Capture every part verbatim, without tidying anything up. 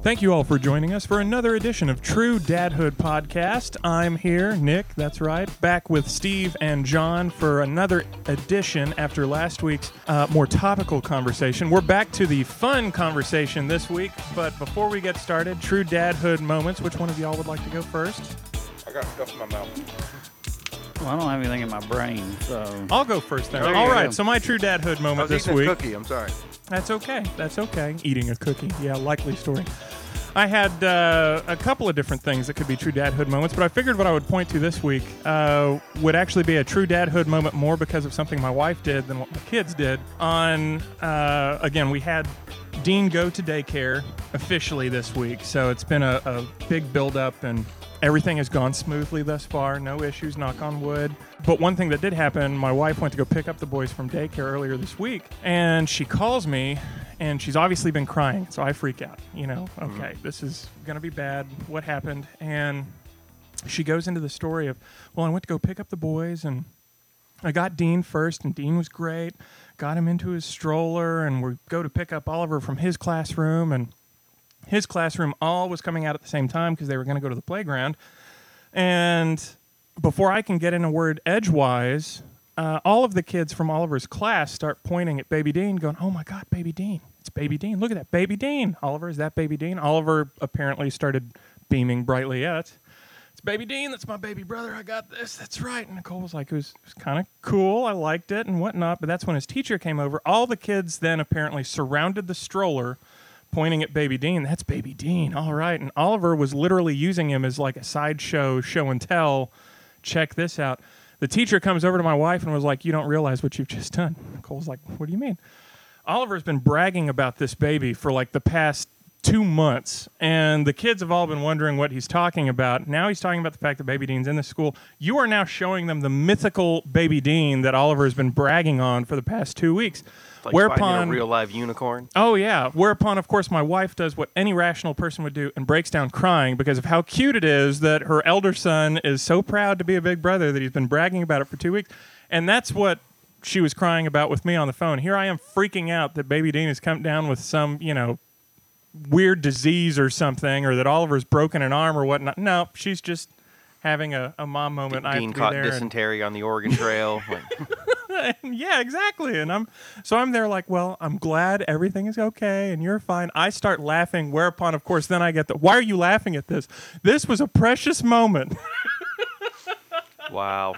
Thank you all for joining us for another edition of True Dadhood Podcast. I'm here, Nick, that's right, back with Steve and John for another edition after last week's uh, more topical conversation. We're back to the fun conversation this week, but before we get started, True Dadhood moments. Which one of y'all would like to go first? I got stuff in my mouth. Well, I don't have anything in my brain, so... I'll go first then. All right, go. So my True Dadhood moment this week... I was eating a cookie, I'm sorry. That's okay. That's okay. Eating a cookie. Yeah, likely story. I had uh, a couple of different things that could be true dadhood moments, but I figured what I would point to this week uh, would actually be a true dadhood moment more because of something my wife did than what my kids did. On, uh, again, we had Dean go to daycare officially this week, so it's been a, a big build-up and everything has gone smoothly thus far. No issues, knock on wood. But one thing that did happen, my wife went to go pick up the boys from daycare earlier this week, and she calls me, and she's obviously been crying, so I freak out. You know, okay, this is going to be bad. What happened? And she goes into the story of, well, I went to go pick up the boys, and I got Dean first, and Dean was great. Got him into his stroller, and we go to pick up Oliver from his classroom, and his classroom all was coming out at the same time because they were going to go to the playground. And before I can get in a word edgewise, uh, all of the kids from Oliver's class start pointing at Baby Dean, going, oh my God, Baby Dean. It's Baby Dean. Look at that. Baby Dean. Oliver, is that Baby Dean? Oliver apparently started beaming brightly at, it's Baby Dean. That's my baby brother. I got this. That's right. And Nicole was like, it was, it was kind of cool. I liked it and whatnot. But that's when his teacher came over. All the kids then apparently surrounded the stroller pointing at Baby Dean. That's Baby Dean. All right. And Oliver was literally using him as like a sideshow, show and tell. Check this out. The teacher comes over to my wife and was like, you don't realize what you've just done. Nicole's like, what do you mean? Oliver's been bragging about this baby for like the past two months. And the kids have all been wondering what he's talking about. Now he's talking about the fact that Baby Dean's in the school. You are now showing them the mythical Baby Dean that Oliver has been bragging on for the past two weeks. Like whereupon a real live unicorn. Oh yeah. Whereupon, of course, my wife does what any rational person would do and breaks down crying because of how cute it is that her elder son is so proud to be a big brother that he's been bragging about it for two weeks. And that's what she was crying about with me on the phone. Here I am freaking out that Baby Dean has come down with some, you know, weird disease or something, or that Oliver's broken an arm or whatnot. No, she's just having a, a mom moment. D- Dean caught dysentery and... on the Oregon Trail. Like... yeah, exactly. And I'm so I'm there like, well, I'm glad everything is okay and you're fine. I start laughing, whereupon, of course, then I get the, why are you laughing at this? This was a precious moment. Wow.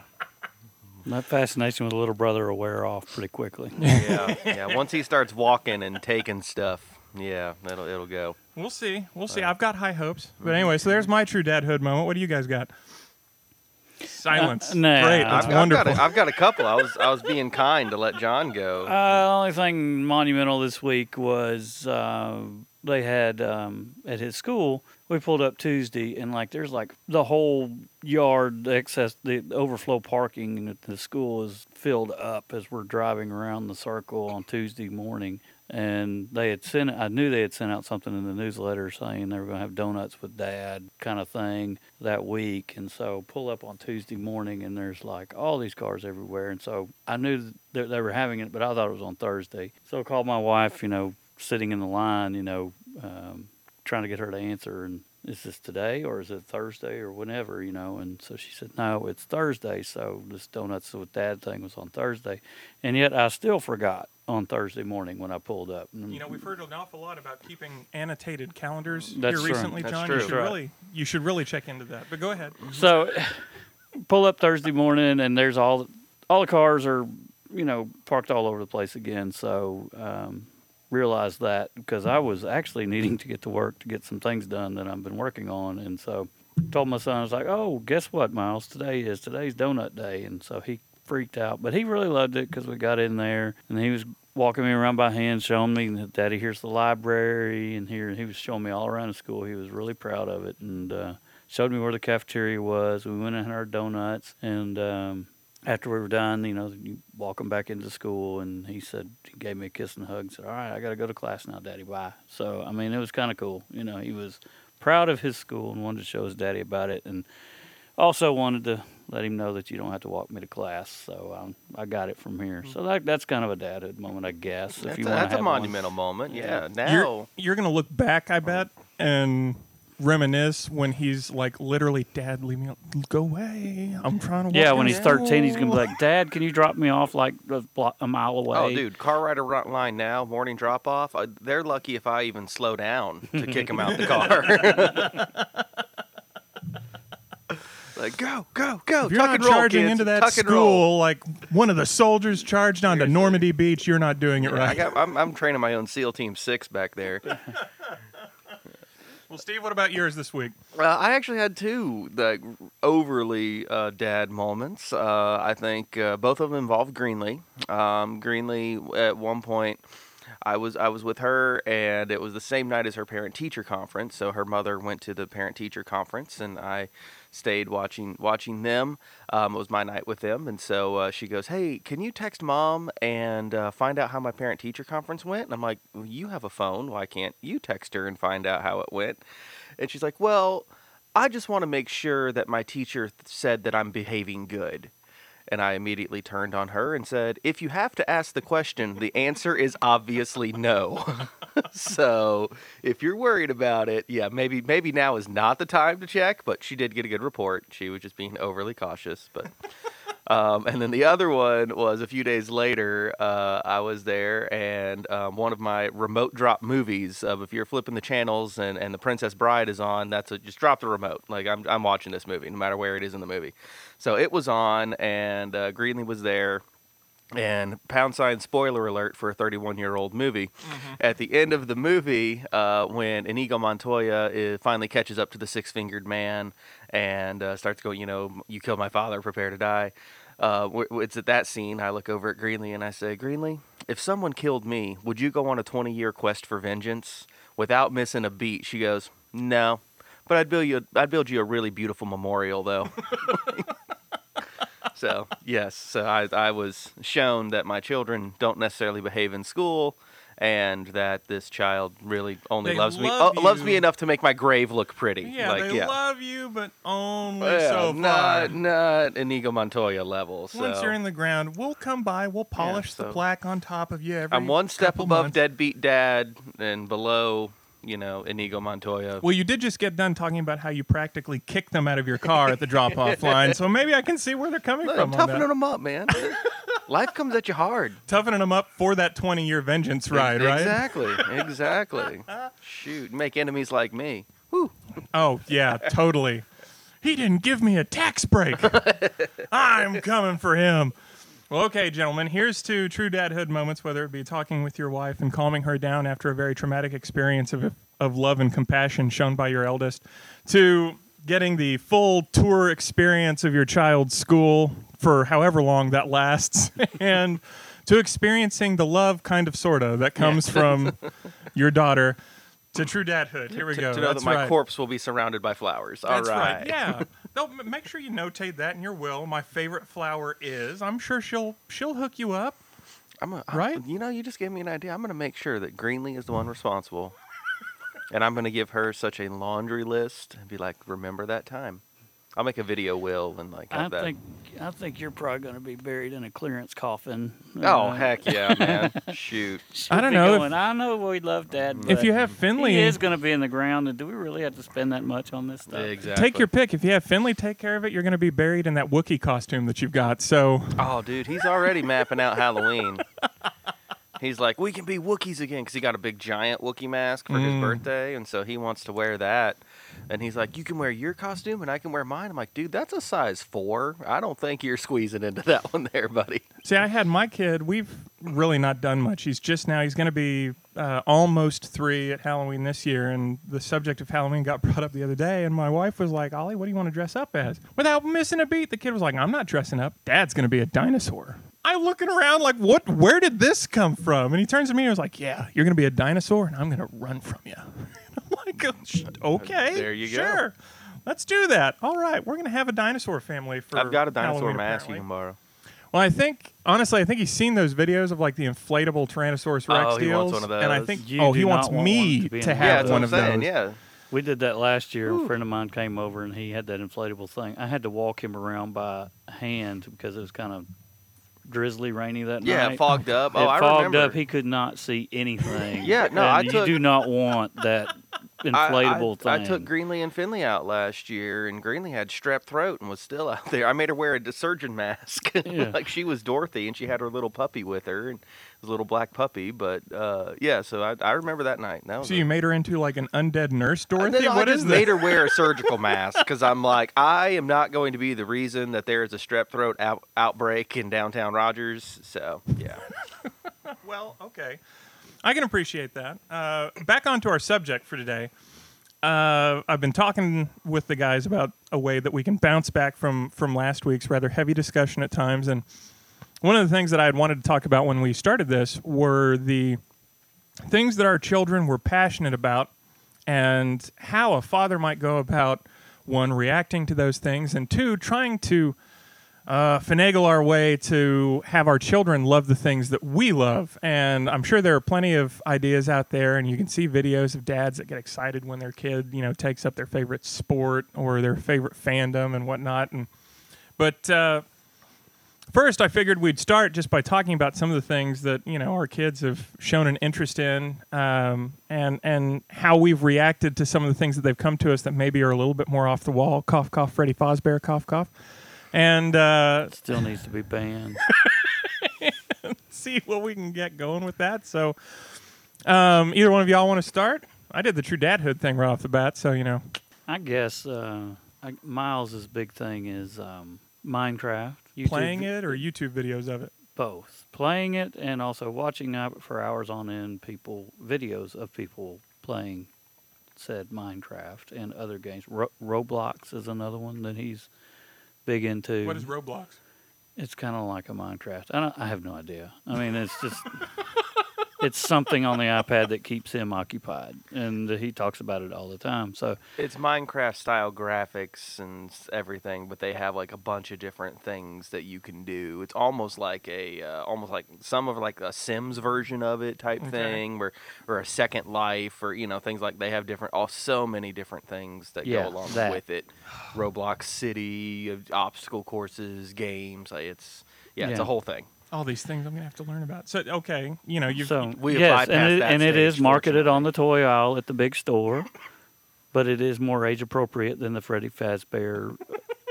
My fascination with little brother will wear off pretty quickly. Yeah, yeah. Once he starts walking and taking stuff. Yeah, it'll it'll go. We'll see. We'll see. I've got high hopes. But anyway, so there's my true dadhood moment. What do you guys got? Silence. Uh, nah. Great. That's I've, wonderful. I've got, a, I've got a couple. I was I was being kind to let John go. Uh, the only thing monumental this week was uh, they had um, at his school. We pulled up Tuesday and like there's like the whole yard, the excess, the overflow parking at the school is filled up as we're driving around the circle on Tuesday morning. And they had sent, I knew they had sent out something in the newsletter saying they were going to have donuts with dad kind of thing that week. And so pull up on Tuesday morning and there's like all these cars everywhere. And so I knew that they were having it, but I thought it was on Thursday. So I called my wife, you know, sitting in the line, you know, um, trying to get her to answer. And is this today or is it Thursday or whenever, you know? And so she said, no, it's Thursday. So this donuts with dad thing was on Thursday. And yet I still forgot on Thursday morning when I pulled up. You know, we've heard an awful lot about keeping annotated calendars That's here true. recently, That's John. True. You should right. really you should really check into that. But go ahead. So pull up Thursday morning and there's all all the cars are, you know, parked all over the place again. So um realized that because I was actually needing to get to work to get some things done that I've been working on. And so told my son, I was like, oh, guess what, Miles? Today is today's donut day. And so he freaked out, but he really loved it because we got in there and he was walking me around by hand, showing me that daddy here's the library and here he was showing me all around the school. He was really proud of it and uh, showed me where the cafeteria was. We went and had our donuts and um, after we were done, you know, walking back into school and he said, he gave me a kiss and a hug and said, all right, I got to go to class now, daddy, bye. So, I mean, it was kind of cool. You know, he was proud of his school and wanted to show his daddy about it. And also wanted to let him know that you don't have to walk me to class. So um, I got it from here. So that, that's kind of a dadhood moment, I guess. That's if you a, that's a monumental one. moment. Yeah. yeah. Now you're, you're going to look back, I bet, and reminisce when he's like, literally, Dad, leave me alone. Go away. I'm trying to walk Yeah, when he's down. thirteen, he's going to be like, Dad, can you drop me off like a, block, a mile away? Oh, dude, car rider line now, morning drop off. Uh, they're lucky if I even slow down to kick him out the car. Like, go, go, go. If you're not charging into that school like one of the soldiers charged onto Normandy Beach, you're not doing it right. I got, I'm, I'm training my own SEAL Team six back there. Well, Steve, what about yours this week? Uh, I actually had two like, overly uh, dad moments. Uh, I think uh, both of them involved Greenlee. Um, Greenlee, at one point, I was I was with her, and it was the same night as her parent-teacher conference. So her mother went to the parent-teacher conference, and I stayed watching watching them. Um, it was my night with them, and so uh, she goes, "Hey, can you text Mom and uh, find out how my parent-teacher conference went?" And I'm like, well, "You have a phone. Why can't you text her and find out how it went?" And she's like, "Well, I just want to make sure that my teacher th- said that I'm behaving good." And I immediately turned on her and said, "If you have to ask the question, the answer is obviously no." So if you're worried about it, yeah, maybe maybe now is not the time to check, but she did get a good report. She was just being overly cautious. But um, and then the other one was a few days later, uh, I was there, and um, one of my remote drop movies of if you're flipping the channels and, and The Princess Bride is on, that's a, just drop the remote. Like, I'm I'm watching this movie, no matter where it is in the movie. So it was on, and uh, Greenlee was there. And pound sign spoiler alert for a thirty-one-year-old movie. Mm-hmm. At the end of the movie, uh, when Inigo Montoya is, finally catches up to the six-fingered man and uh, starts going, you know, you killed my father, prepare to die. Uh, it's at that scene, I look over at Greenlee and I say, Greenlee, if someone killed me, would you go on a twenty-year quest for vengeance? Without missing a beat, she goes, no, but I'd build you a, I'd build you a really beautiful memorial, though. So, yes, so I, I was shown that my children don't necessarily behave in school and that this child really only they loves me oh, loves me enough to make my grave look pretty. Yeah, like, they yeah. love you, but only well, so not, far. Not Inigo Montoya level. So. Once you're in the ground, we'll come by, we'll polish yeah, so the plaque on top of you every I'm one step above months. Deadbeat Dad and below... you know, Inigo Montoya. Well, you did just get done talking about how you practically kicked them out of your car at the drop-off line, so maybe I can see where they're coming Look, from. I'm toughening them up, man. Life comes at you hard. Toughening them up for that twenty-year vengeance ride, right? Exactly, exactly. Shoot, make enemies like me. Woo. Oh, yeah, totally. He didn't give me a tax break. I'm coming for him. Well, okay, gentlemen, here's to true dadhood moments, whether it be talking with your wife and calming her down after a very traumatic experience of of love and compassion shown by your eldest, to getting the full tour experience of your child's school for however long that lasts, and to experiencing the love, kind of, sort of, that comes yeah. from your daughter, to true dadhood. Here we to, go. To know That's that my right. corpse will be surrounded by flowers. All That's right. right. Yeah. No, make sure you notate that in your will. My favorite flower is. I'm sure she'll she'll hook you up. I'm a, right. I'm, you know, you just gave me an idea. I'm going to make sure that Greenlee is the one responsible, and I'm going to give her such a laundry list and be like, remember that time. I'll make a video will and like have I that. think I think you're probably going to be buried in a clearance coffin. Oh know? heck yeah, man! Shoot, Should I don't know. Going, if, I know we love Dad. If you have Finley, he is going to be in the ground. And do we really have to spend that much on this stuff? Exactly. Take your pick. If you have Finley, take care of it. You're going to be buried in that Wookiee costume that you've got. So. Oh, dude, he's already mapping out Halloween. He's like, we can be Wookiees again, because he got a big giant Wookiee mask for mm. his birthday, and so he wants to wear that. And he's like, you can wear your costume, and I can wear mine. I'm like, dude, that's a size four. I don't think you're squeezing into that one there, buddy. See, I had my kid. We've really not done much. He's just now, he's going to be uh, almost three at Halloween this year, and the subject of Halloween got brought up the other day, and my wife was like, Ollie, what do you want to dress up as? Without missing a beat, the kid was like, I'm not dressing up. Dad's going to be a dinosaur. I'm looking around like, what? Where did this come from? And he turns to me and was like, yeah, you're going to be a dinosaur, and I'm going to run from you. I'm like, okay, there you go. Sure, let's do that. All right, we're going to have a dinosaur family for I've got a dinosaur Halloween, mask apparently. You can borrow. Well, I think, honestly, I think he's seen those videos of, like, the inflatable Tyrannosaurus Rex oh, he deals. Wants one of those. And I think, you oh, he wants want me to, to have yeah, one of saying, those. Yeah. We did that last year. Ooh. A friend of mine came over, and he had that inflatable thing. I had to walk him around by hand because it was kind of drizzly, rainy that yeah, night. Yeah, it fogged up. Oh, it I fogged remember. fogged up. He could not see anything. yeah, no, and I took... You do not want that inflatable I, I, thing. I took Greenlee and Finley out last year, and Greenlee had strep throat and was still out there. I made her wear a surgeon mask. yeah. Like she was Dorothy, and she had her little puppy with her, and it was a little black puppy. But, uh, yeah, so I, I remember that night. That was so it. You made her into, like, an undead nurse, Dorothy? What I is that? I made her wear a surgical mask because I'm like, I am not going to be the reason that there is a strep throat out- outbreak in downtown Rogers. So, yeah. Well, okay. I can appreciate that. Uh, back onto our subject for today. Uh, I've been talking with the guys about a way that we can bounce back from, from last week's rather heavy discussion at times. And one of the things that I had wanted to talk about when we started this were the things that our children were passionate about and how a father might go about, one, reacting to those things, and two, trying to Uh, finagle our way to have our children love the things that we love. And I'm sure there are plenty of ideas out there, and you can see videos of dads that get excited when their kid, you know, takes up their favorite sport or their favorite fandom and whatnot. And but uh, first, I figured we'd start just by talking about some of the things that, you know, our kids have shown an interest in, um, and and how we've reacted to some of the things that they've come to us that maybe are a little bit more off the wall. Cough, cough, Freddy Fazbear, cough, cough. And uh, still needs to be banned. See what we can get going with that. So, um, either one of y'all want to start? I did the True Dadhood thing right off the bat, so you know. I guess uh, I, Miles's big thing is um, Minecraft. YouTube, playing it or YouTube videos of it? Both. Playing it and also watching for hours on end people videos of people playing said Minecraft and other games. Ro- Roblox is another one that he's big into. What is Roblox? It's kind of like a Minecraft. I, don't, I have no idea. I mean, it's just it's something on the iPad that keeps him occupied, and he talks about it all the time. So it's Minecraft style graphics and everything, but they have like a bunch of different things that you can do. It's almost like a uh, almost like some of like a Sims version of it type okay. thing, or or a Second Life, or you know things like they have different. Oh, so many different things that yeah, go along that. with it. Roblox City, obstacle courses, games. Like it's yeah, yeah, it's a whole thing. All these things I'm going to have to learn about. So, okay, you know, you've... So, we yes, and, it, and it is marketed on the toy aisle at the big store, but it is more age-appropriate than the Freddy Fazbear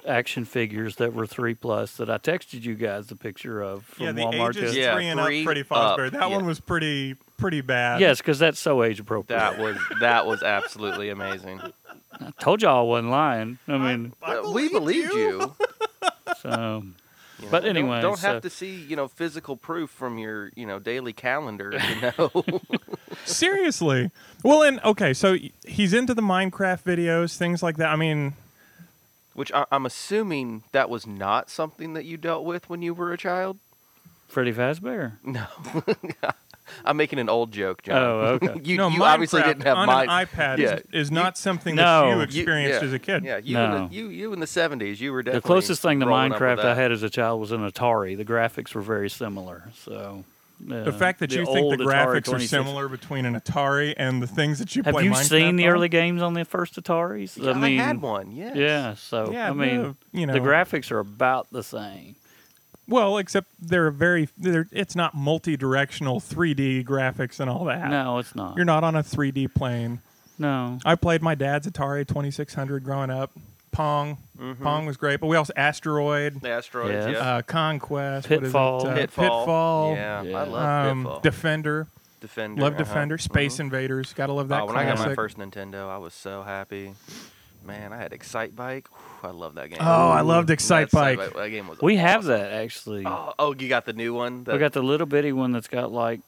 action figures that were three plus that I texted you guys the picture of from yeah, the Walmart. Ages yeah, three and three up Freddy Fazbear. Up, that yeah. one was pretty pretty bad. Yes, because that's so age-appropriate. That was, that was absolutely amazing. I told y'all I wasn't lying. I mean... I, I believe we believed you. you. So... You know, but anyway, don't, don't so. have to see you know physical proof from your you know daily calendar to know. Seriously, well, and okay, so he's into the Minecraft videos, things like that. I mean, which I, I'm assuming that was not something that you dealt with when you were a child. Freddy Fazbear. No, I'm making an old joke, John. Oh, okay. you no, you obviously didn't have on my... an iPad yeah. is, is not you, something no. that you experienced you, yeah. as a kid. Yeah, you, no. in the, you, you in the seventies, you were definitely... The closest thing to Minecraft I had as a child was an Atari. The graphics were very similar, so... Uh, the fact that the you think the graphics are similar between an Atari and the things that you have play you Minecraft seen the on? early games on the first Ataris? Yeah, I, mean, I had one, yes. Yeah, so, yeah, I mean, no, you know, the graphics are about the same. Well, except they're very, they're, it's not multi-directional three D graphics and all that. No, it's not. You're not on a three D plane. No. I played my dad's Atari twenty-six hundred growing up. Pong. Mm-hmm. Pong was great. But we also, Asteroid. The Asteroids, yes. yeah. Uh, Conquest. Pitfall. What is it? Uh, Pitfall. Pitfall. Yeah, yeah. I love Pitfall. Um, Defender. Defender. Love uh-huh. Defender. Space mm-hmm. Invaders. Gotta love that oh, when classic. I got my first Nintendo, I was so happy. Man, I had Excitebike. Whew, I love that game. Oh, I loved Excitebike. That game was We awesome. have that, actually. Oh, oh, you got the new one? The... We got the little bitty one that's got like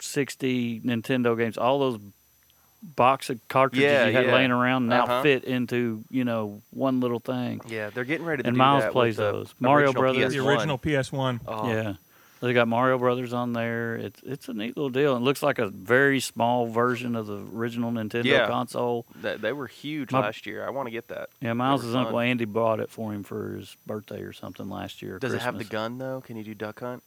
sixty Nintendo games. All those box of cartridges yeah, you had yeah. laying around now uh-huh. fit into, you know, one little thing. Yeah, they're getting ready to and do Miles that. And Miles plays those. Mario Brothers. The original P S one. Oh. Yeah. They got Mario Brothers on there. It's it's a neat little deal. It looks like a very small version of the original Nintendo yeah. console. That, they were huge My, last year. I want to get that. Yeah, Miles' uncle fun. Andy bought it for him for his birthday or something last year. Does Christmas. It have the gun, though? Can you do Duck Hunt?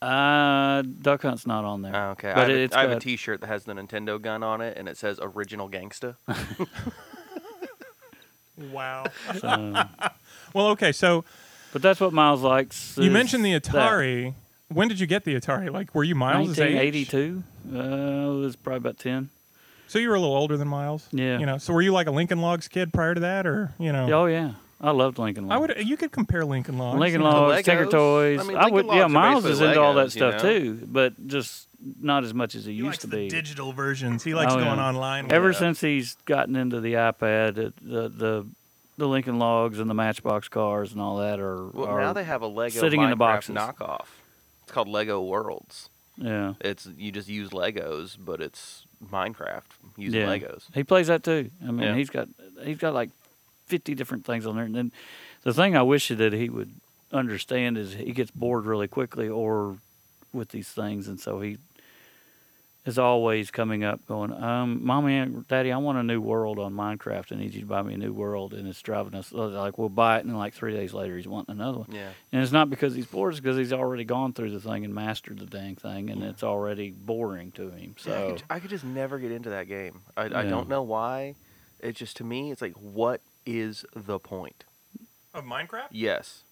Uh, Uh, Duck Hunt's not on there. Oh, okay. But I have, it, a, I have a T-shirt that has the Nintendo gun on it, and it says Original Gangsta. Wow. So. Well, okay, so... But that's what Miles likes. You mentioned the Atari. That. When did you get the Atari? Like, were you Miles' nineteen eighty-two. Age? Uh, it was probably about ten. So you were a little older than Miles? Yeah. You know, so were you like a Lincoln Logs kid prior to that, or, you know? Oh, yeah. I loved Lincoln Logs. I would. You could compare Lincoln Logs. Lincoln Logs, Tinker Toys. I mean, I would. Yeah, Miles is into Legos, all that stuff you know? too, but just not as much as he, he used likes to the be. Digital versions. He likes oh, going yeah. online. Ever yeah. since he's gotten into the iPad, it, the the the Lincoln Logs and the Matchbox cars and all that are. Well, are now they have a Lego sitting Minecraft in the boxes. Knockoff. It's called Lego Worlds. Yeah, it's you just use Legos, but it's Minecraft using yeah. Legos. He plays that too. I mean, yeah. he's got he's got like. fifty different things on there. And then the thing I wish that he would understand is he gets bored really quickly or with these things. And so he is always coming up going, um, Mommy and Daddy, I want a new world on Minecraft. I need you to buy me a new world. And it's driving us, like, we'll buy it. And then like three days later, he's wanting another one. Yeah. And it's not because he's bored. It's because he's already gone through the thing and mastered the dang thing. And yeah. it's already boring to him. So yeah, I, could, I could just never get into that game. I, yeah. I don't know why. It's just, to me, it's like, what is the point of Minecraft? Yes.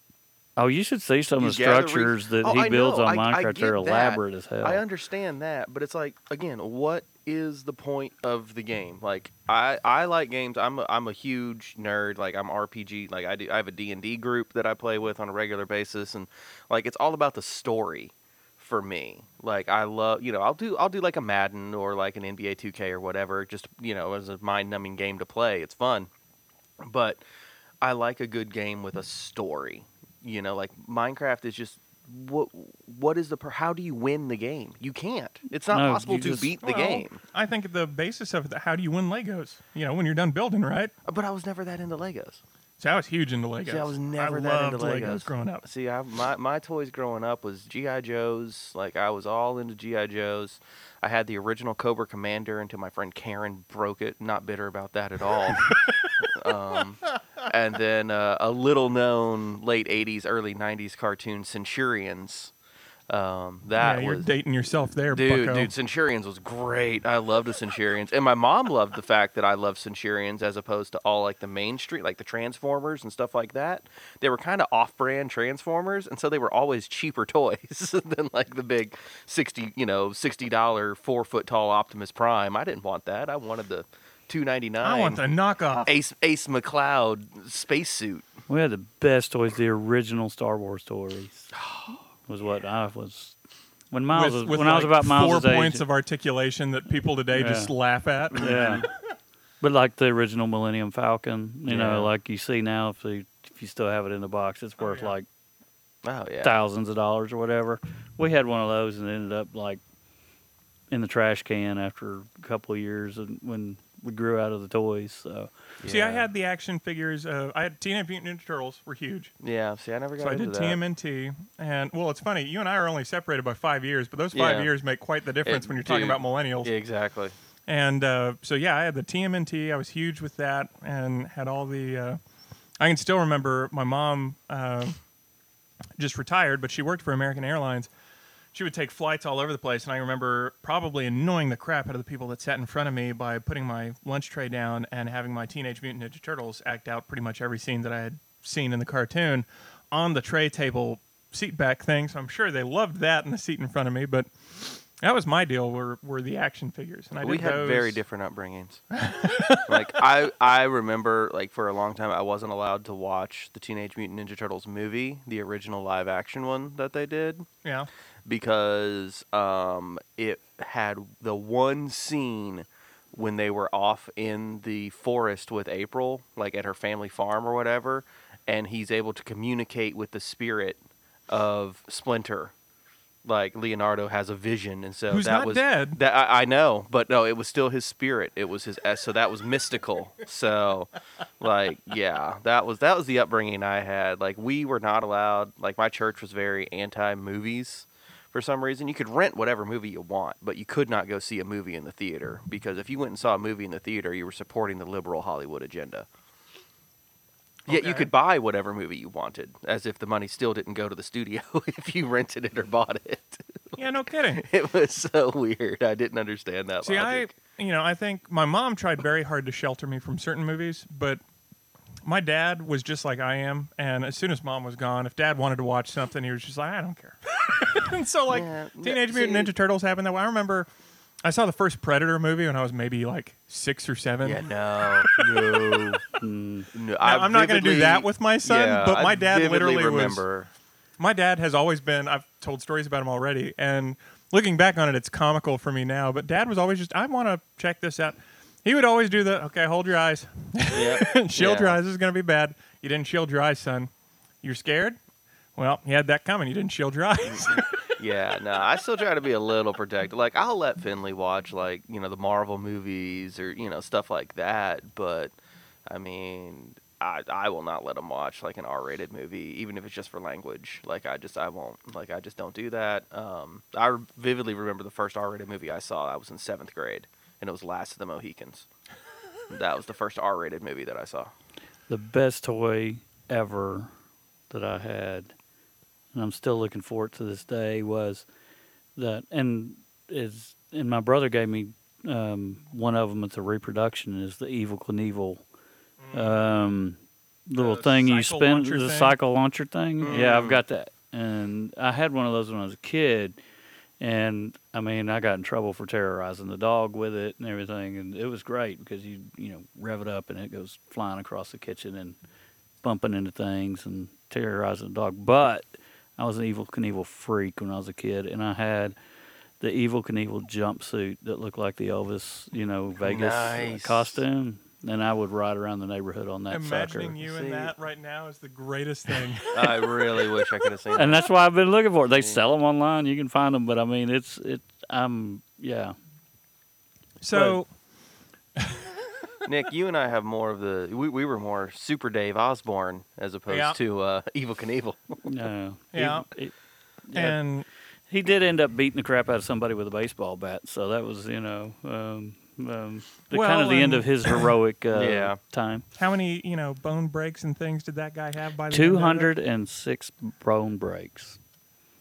Oh, you should see some you of the structures re- that oh, he I builds know. on I, Minecraft. I They're elaborate that. as hell. I understand that, but it's like, again, what is the point of the game? Like, I, I like games. I'm a, I'm a huge nerd. Like, I'm R P G. Like, I do. I have a D and D group that I play with on a regular basis, and like, it's all about the story for me. Like, I love, you know, I'll do I'll do like a Madden or like an N B A two K or whatever. Just, you know, as a mind-numbing game to play. It's fun. But I like a good game with a story, you know. Like Minecraft is just what? What is the? How do you win the game? You can't. It's not no, possible to just, beat the well, game. I think the basis of it, how do you win Legos? You know, when you're done building, right? But I was never that into Legos. See, I was huge into Legos. See, I was never I that into Legos. Legos growing up. See, I, my my toys growing up was G I Joes. Like, I was all into G I Joes. I had the original Cobra Commander until my friend Karen broke it. Not bitter about that at all. Um, and then uh, a little-known late eighties, early nineties cartoon, Centurions. Um, that yeah, you're was, dating yourself there, dude. Bucko. Dude, Centurions was great. I loved the Centurions, and my mom loved the fact that I loved Centurions as opposed to all like the mainstream, like the Transformers and stuff like that. They were kind of off-brand Transformers, and so they were always cheaper toys than like the big sixty, you know, sixty dollar four-foot tall Optimus Prime. I didn't want that. I wanted the two ninety-nine. I want the knockoff Ace Ace McCloud spacesuit. We had the best toys, the original Star Wars toys. Was what I was when Miles with, was with when like I was about Miles' four points age, of articulation that people today yeah. just laugh at. Yeah, but like the original Millennium Falcon, you yeah. know, like you see now, if you if you still have it in the box, it's worth oh, yeah. like oh, yeah. thousands of dollars or whatever. We had one of those and it ended up like in the trash can after a couple of years, and when we grew out of the toys. So yeah. See, I had the action figures. Uh, I had Teenage Mutant Ninja Turtles were huge. Yeah, see, I never got so into that. So I did that. T M N T. And, well, it's funny. You and I are only separated by five years, but those five yeah. years make quite the difference it, when you're talking dude, about millennials. Yeah, exactly. And uh, so, yeah, I had the T M N T. I was huge with that and had all the... Uh, I can still remember my mom uh, just retired, but she worked for American Airlines. She would take flights all over the place, and I remember probably annoying the crap out of the people that sat in front of me by putting my lunch tray down and having my Teenage Mutant Ninja Turtles act out pretty much every scene that I had seen in the cartoon on the tray table seat back thing, so I'm sure they loved that in the seat in front of me, but that was my deal, were were the action figures. And I We did had those. very different upbringings. Like, I, I remember, like, for a long time, I wasn't allowed to watch the Teenage Mutant Ninja Turtles movie, the original live-action one that they did. Yeah. Because um, it had the one scene when they were off in the forest with April, like at her family farm or whatever, and he's able to communicate with the spirit of Splinter. Like, Leonardo has a vision, and so Who's that not was dead. That I, I know, but no, it was still his spirit. It was his so that was mystical. So, like, yeah, that was that was the upbringing I had. Like, we were not allowed. Like, my church was very anti movies. For some reason, you could rent whatever movie you want, but you could not go see a movie in the theater, because if you went and saw a movie in the theater, you were supporting the liberal Hollywood agenda. Okay. Yet you could buy whatever movie you wanted, as if the money still didn't go to the studio if you rented it or bought it. Yeah, no kidding. It was so weird. I didn't understand that See, logic. I, you know, I think my mom tried very hard to shelter me from certain movies, but my dad was just like I am, and as soon as mom was gone, if dad wanted to watch something, he was just like, I don't care. And so, like, yeah, Teenage Mutant see, Ninja Turtles happened that way. I remember I saw the first Predator movie when I was maybe, like, six or seven. Yeah, no. no, no. Now, I'm not going to do that with my son, yeah, but my dad literally remember. was... My dad has always been, I've told stories about him already, and looking back on it, it's comical for me now, but dad was always just, I want to check this out. He would always do the, okay, hold your eyes. Yep. Shield yeah. your eyes, this is going to be bad. You didn't shield your eyes, son. You're scared? Well, you had that coming. You didn't shield your eyes. Yeah, no, I still try to be a little protective. Like, I'll let Finley watch, like, you know, the Marvel movies or, you know, stuff like that, but, I mean... I, I will not let them watch, like, an R-rated movie, even if it's just for language. Like, I just, I won't. Like, I just don't do that. Um, I vividly remember the first R-rated movie I saw. I was in seventh grade, and it was Last of the Mohicans. That was the first R-rated movie that I saw. The best toy ever that I had, and I'm still looking for it to this day, was that, and is and my brother gave me um, one of them. It's a reproduction. Is the Evel Knievel. Um, little the thing you spin, the thing. cycle launcher thing. Mm. Yeah, I've got that, and I had one of those when I was a kid, and I mean, I got in trouble for terrorizing the dog with it and everything, and it was great because you you know rev it up and it goes flying across the kitchen and bumping into things and terrorizing the dog. But I was an Evel Knievel freak when I was a kid, and I had the Evel Knievel jumpsuit that looked like the Elvis, you know, Vegas nice. costume. And I would ride around the neighborhood on that sucker. Imagining you See? in that right now is the greatest thing. I really wish I could have seen it. And that. that's why I've been looking for it. They sell them online. You can find them. But, I mean, it's, it, I'm, yeah. So. Nick, you and I have more of the, we, we were more Super Dave Osborne as opposed yeah. to uh, Evel Knievel. No. Yeah. He, it, yeah. And. He did end up beating the crap out of somebody with a baseball bat. So that was, you know. Um, Um, the well, kind of the end of his heroic uh, yeah. time. How many, you know, bone breaks and things did that guy have by the end of it? two hundred six bone breaks.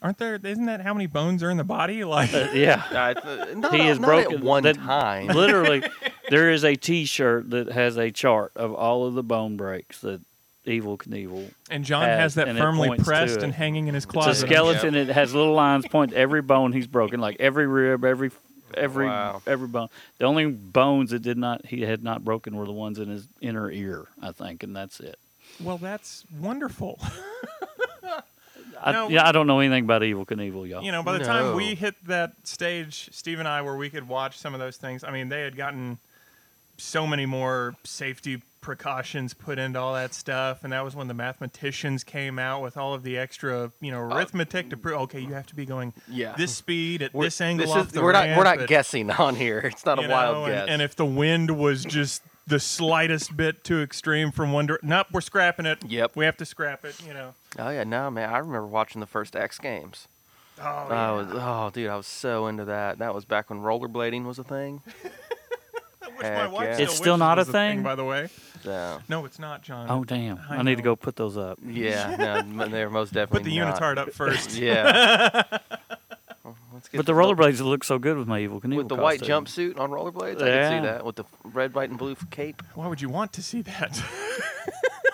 Aren't there, isn't that how many bones are in the body? Like, uh, yeah. Uh, not, he is not broken at one that, time. Literally, there is a T-shirt that has a chart of all of the bone breaks that Evel Knievel. And John has, has that and firmly pressed and hanging in his closet. It's a skeleton. Yep. It has little lines pointing to every bone he's broken, like every rib, every... Every wow. every bone. The only bones that did not he had not broken were the ones in his inner ear, I think, and that's it. Well, that's wonderful. I, no, yeah, I don't know anything about Evel Knievel, y'all. You know, by the no. time we hit that stage, Steve and I, where we could watch some of those things, I mean, they had gotten so many more safety precautions put into all that stuff, and that was when the mathematicians came out with all of the extra, you know, arithmetic uh, to prove. Okay, you have to be going yeah. this speed at we're, this angle. This off is, the we're ramp, not we're not but, guessing on here. It's not a wild know, guess. And, and if the wind was just the slightest bit too extreme from one direction, nope, we're scrapping it. Yep, we have to scrap it. You know. Oh yeah, no man, I remember watching the first X Games. Oh yeah. Was, oh dude, I was so into that. That was back when rollerblading was a thing. Which my wife yeah. still it's still not a thing? thing, by the way. No. no, it's not, John. Oh, damn. I, I need to go put those up. Yeah, no, they're most definitely not. Put the not. Unitard up first. Yeah. Well, let's get but the rollerblades look so good with my Evel Knievel With the costume. White jumpsuit on rollerblades? Yeah. I can see that. With the red, white, and blue cape. Why would you want to see that?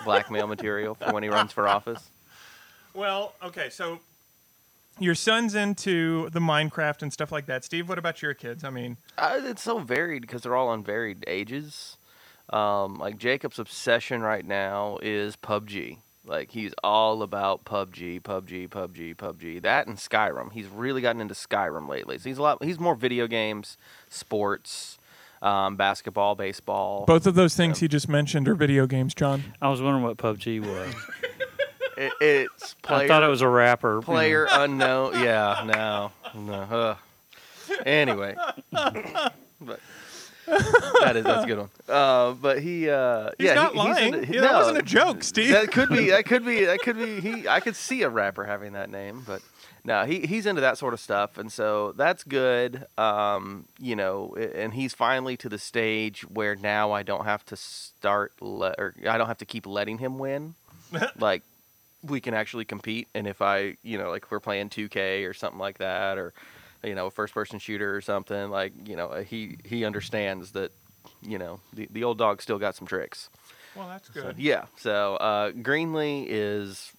Blackmail material for when he runs for office. Well, okay, so your son's into the Minecraft and stuff like that. Steve, what about your kids? I mean... Uh, it's so varied because they're all on varied ages. Um, like, Jacob's obsession right now is P U B G. Like, he's all about P U B G, P U B G, P U B G, P U B G. That and Skyrim. He's really gotten into Skyrim lately. So he's a lot. He's more video games, sports, um, basketball, baseball. Both of those things you know. he just mentioned are video games, John. I was wondering what P U B G was. It, it's player, I thought it was a rapper. Player unknown. Yeah, no, no. Uh. Anyway, but that is that's a good one. Uh, but he, uh, he's yeah, not he, lying. He's into, yeah, no, that wasn't a joke, Steve. That could be. That could be. That could be. He. I could see a rapper having that name, but no, he he's into that sort of stuff, and so that's good. Um, you know, and he's finally to the stage where now I don't have to start, le- or I don't have to keep letting him win, like. We can actually compete, and if I, you know, like if we're playing two K or something like that, or you know, a first-person shooter or something, like, you know, he he understands that, you know, the, the old dog still got some tricks. Well, that's good. So, yeah. So uh, Greenlee is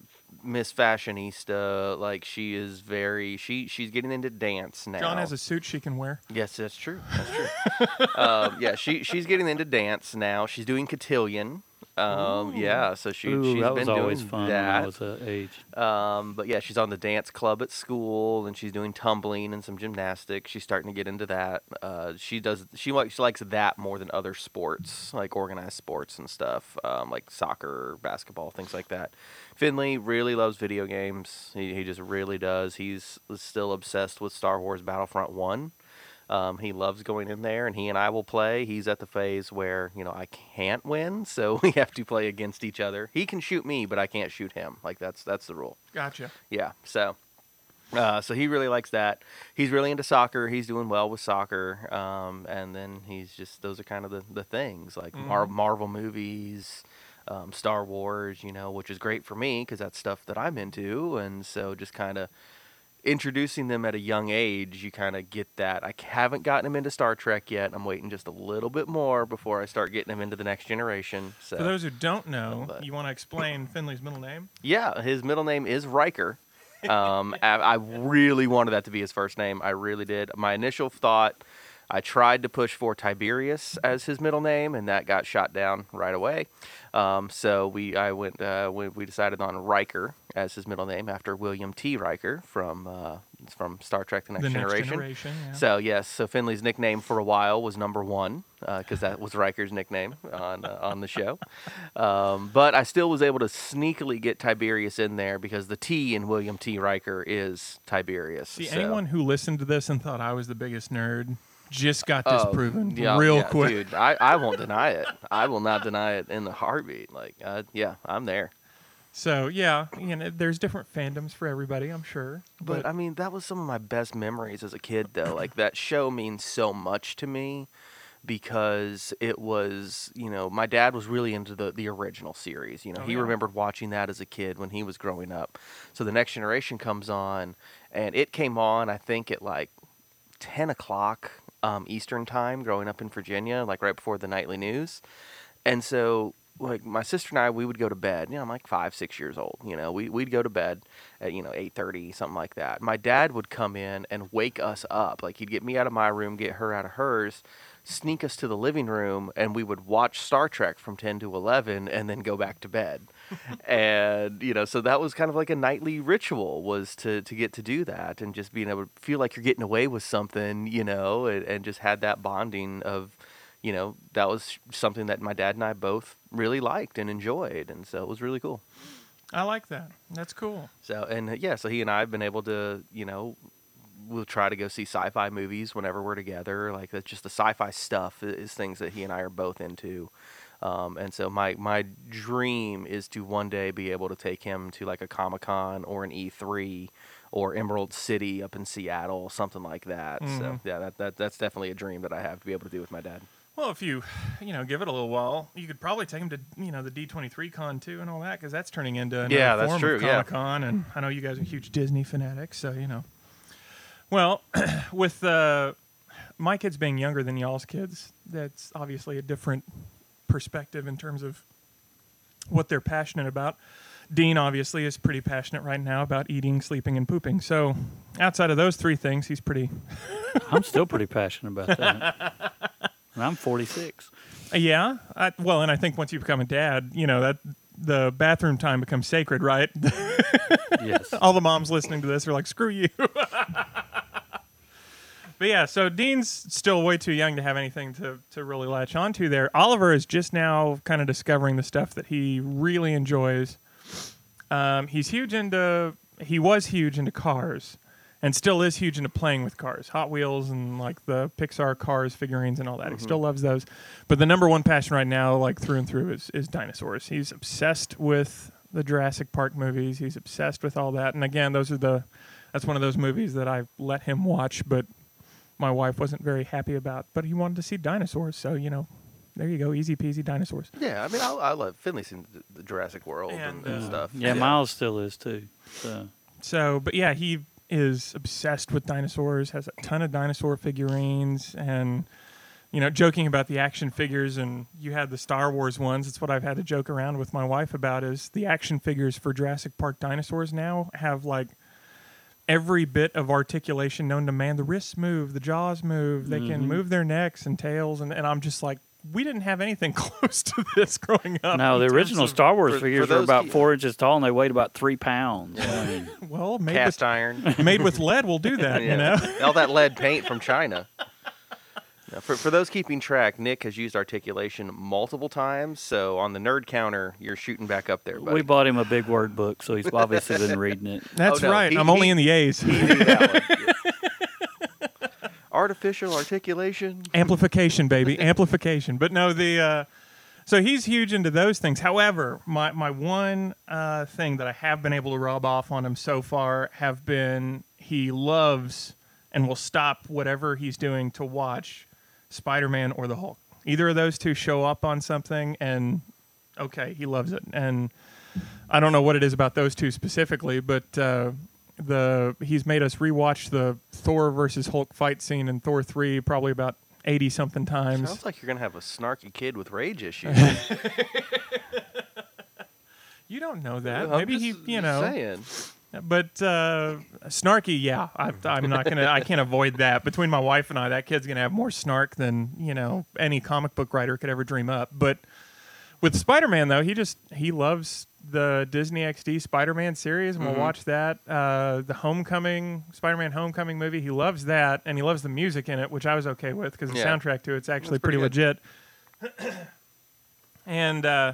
Miss Fashionista. Like, she is very, she she's getting into dance now. John has a suit she can wear. Yes, that's true. That's true. um, yeah, she she's getting into dance now. She's doing cotillion. Um, yeah, so she, Ooh, she's that been was doing always fun that. When I was age. Um, but yeah, she's on the dance club at school, and she's doing tumbling and some gymnastics. She's starting to get into that. Uh, she does. She likes she likes that more than other sports, like organized sports and stuff, um, like soccer, basketball, things like that. Finley really loves video games. He he just really does. He's still obsessed with Star Wars Battlefront One. Um, he loves going in there, and he and I will play. He's at the phase where, you know, I can't win, so we have to play against each other. He can shoot me, but I can't shoot him. Like, that's that's the rule. Gotcha. Yeah, so uh, so he really likes that. He's really into soccer. He's doing well with soccer. Um, and then he's just, those are kind of the, the things, like mm-hmm. Mar- Marvel movies, um, Star Wars, you know, which is great for me because that's stuff that I'm into. And so just kind of introducing them at a young age, you kind of get that. I haven't gotten them into Star Trek yet. I'm waiting just a little bit more before I start getting them into the Next Generation. So, for those who don't know, but, you want to explain Finley's middle name? Yeah, his middle name is Riker. Um, I, I really wanted that to be his first name. I really did. My initial thought, I tried to push for Tiberius as his middle name, and that got shot down right away. Um, so we, I went, uh, we, we decided on Riker as his middle name after William T. Riker from uh, from Star Trek: The Next the Generation. Next Generation yeah. So yes, so Finley's nickname for a while was Number One because uh, that was Riker's nickname on uh, on the show. Um, but I still was able to sneakily get Tiberius in there because the T in William T. Riker is Tiberius. See, so. Anyone who listened to this and thought I was the biggest nerd. Just got disproven oh, yeah, real yeah, quick. Dude, I, I won't deny it. I will not deny it in the heartbeat. Like, uh, yeah, I'm there. So, yeah, you know, there's different fandoms for everybody, I'm sure. But, but, I mean, that was some of my best memories as a kid, though. Like, that show means so much to me because it was, you know, my dad was really into the, the original series. You know, oh, he yeah. remembered watching that as a kid when he was growing up. So The Next Generation comes on, and it came on, I think, at like ten o'clock. Um, Eastern time growing up in Virginia, like right before the nightly news. And so like my sister and I, we would go to bed, you know, I'm like five, six years old, you know, we, we'd go to bed at, you know, eight thirty, something like that. My dad would come in and wake us up. Like he'd get me out of my room, get her out of hers, sneak us to the living room, and we would watch Star Trek from ten to eleven and then go back to bed. And, you know, so that was kind of like a nightly ritual was to, to get to do that and just being able to feel like you're getting away with something, you know, and, and just had that bonding of, you know, that was something that my dad and I both really liked and enjoyed. And so it was really cool. I like that. That's cool. So, and yeah, so he and I have been able to, you know, we'll try to go see sci-fi movies whenever we're together. Like that's just the sci-fi stuff is things that he and I are both into. Um, and so my, my dream is to one day be able to take him to like a Comic-Con or an E three or Emerald City up in Seattle, something like that. Mm-hmm. So yeah, that, that that's definitely a dream that I have to be able to do with my dad. Well, if you, you know, give it a little while, you could probably take him to, you know, the D twenty-three con too and all that because that's turning into another yeah, that's form true, of Comic-Con. Yeah. And I know you guys are huge Disney fanatics, so you know. Well, with uh, my kids being younger than y'all's kids, that's obviously a different perspective in terms of what they're passionate about. Dean, obviously, is pretty passionate right now about eating, sleeping, and pooping. So outside of those three things, he's pretty... I'm still pretty passionate about that. And I'm forty-six. Yeah? I, well, and I think once you become a dad, you know, that... the bathroom time becomes sacred, right? Yes. All the moms listening to this are like, screw you. But yeah, so Dean's still way too young to have anything to, to really latch onto there. Oliver is just now kind of discovering the stuff that he really enjoys. Um, he's huge into, he was huge into cars and still is huge into playing with cars. Hot Wheels and like the Pixar Cars figurines and all that. Mm-hmm. He still loves those. But the number one passion right now, like through and through, is, is dinosaurs. He's obsessed with the Jurassic Park movies. He's obsessed with all that. And again, those are the that's one of those movies that I let him watch, but my wife wasn't very happy about. But he wanted to see dinosaurs, so, you know, there you go. Easy peasy dinosaurs. Yeah, I mean, I, I love Finley's seen the, the Jurassic World and, and, and uh, stuff. Yeah, yeah, Miles still is too. So, so but yeah, he... is obsessed with dinosaurs, has a ton of dinosaur figurines, and, you know, joking about the action figures, and you had the Star Wars ones. It's what I've had to joke around with my wife about, is the action figures for Jurassic Park dinosaurs now have, like, every bit of articulation known to man. The wrists move, the jaws move, they mm-hmm. can move their necks and tails, and, and I'm just like, we didn't have anything close to this growing up. No, the original Star Wars for, figures for were about people. four inches tall, and they weighed about three pounds. I mean, well, made cast with, iron, made with lead will do that. Yeah. You know, all that lead paint from China. Now, for for those keeping track, Nick has used articulation multiple times, so on the nerd counter, you're shooting back up there, buddy. We bought him a big word book, so he's obviously been reading it. That's oh, no, right. He, I'm he, only in the A's. He knew that one. Yeah. Artificial articulation. Amplification, baby. Amplification. But no, the uh, so he's huge into those things. However, my, my one uh, thing that I have been able to rub off on him so far have been he loves and will stop whatever he's doing to watch Spider-Man or the Hulk. Either of those two show up on something, and okay, he loves it. And I don't know what it is about those two specifically, but uh, the he's made us rewatch the Thor versus Hulk fight scene in Thor three probably about eighty something times. Sounds like you're gonna have a snarky kid with rage issues. You don't know that. Well, maybe he, you know. Saying. But uh, snarky, yeah, I, I'm not gonna. I can't avoid that. Between my wife and I, that kid's gonna have more snark than, you know, any comic book writer could ever dream up. But with Spider-Man, though, he just he loves the Disney X D Spider-Man series, and we'll mm-hmm. watch that. Uh, the Homecoming Spider-Man Homecoming movie, he loves that, and he loves the music in it, which I was okay with because the yeah. soundtrack to it's actually That's pretty, pretty legit. And uh,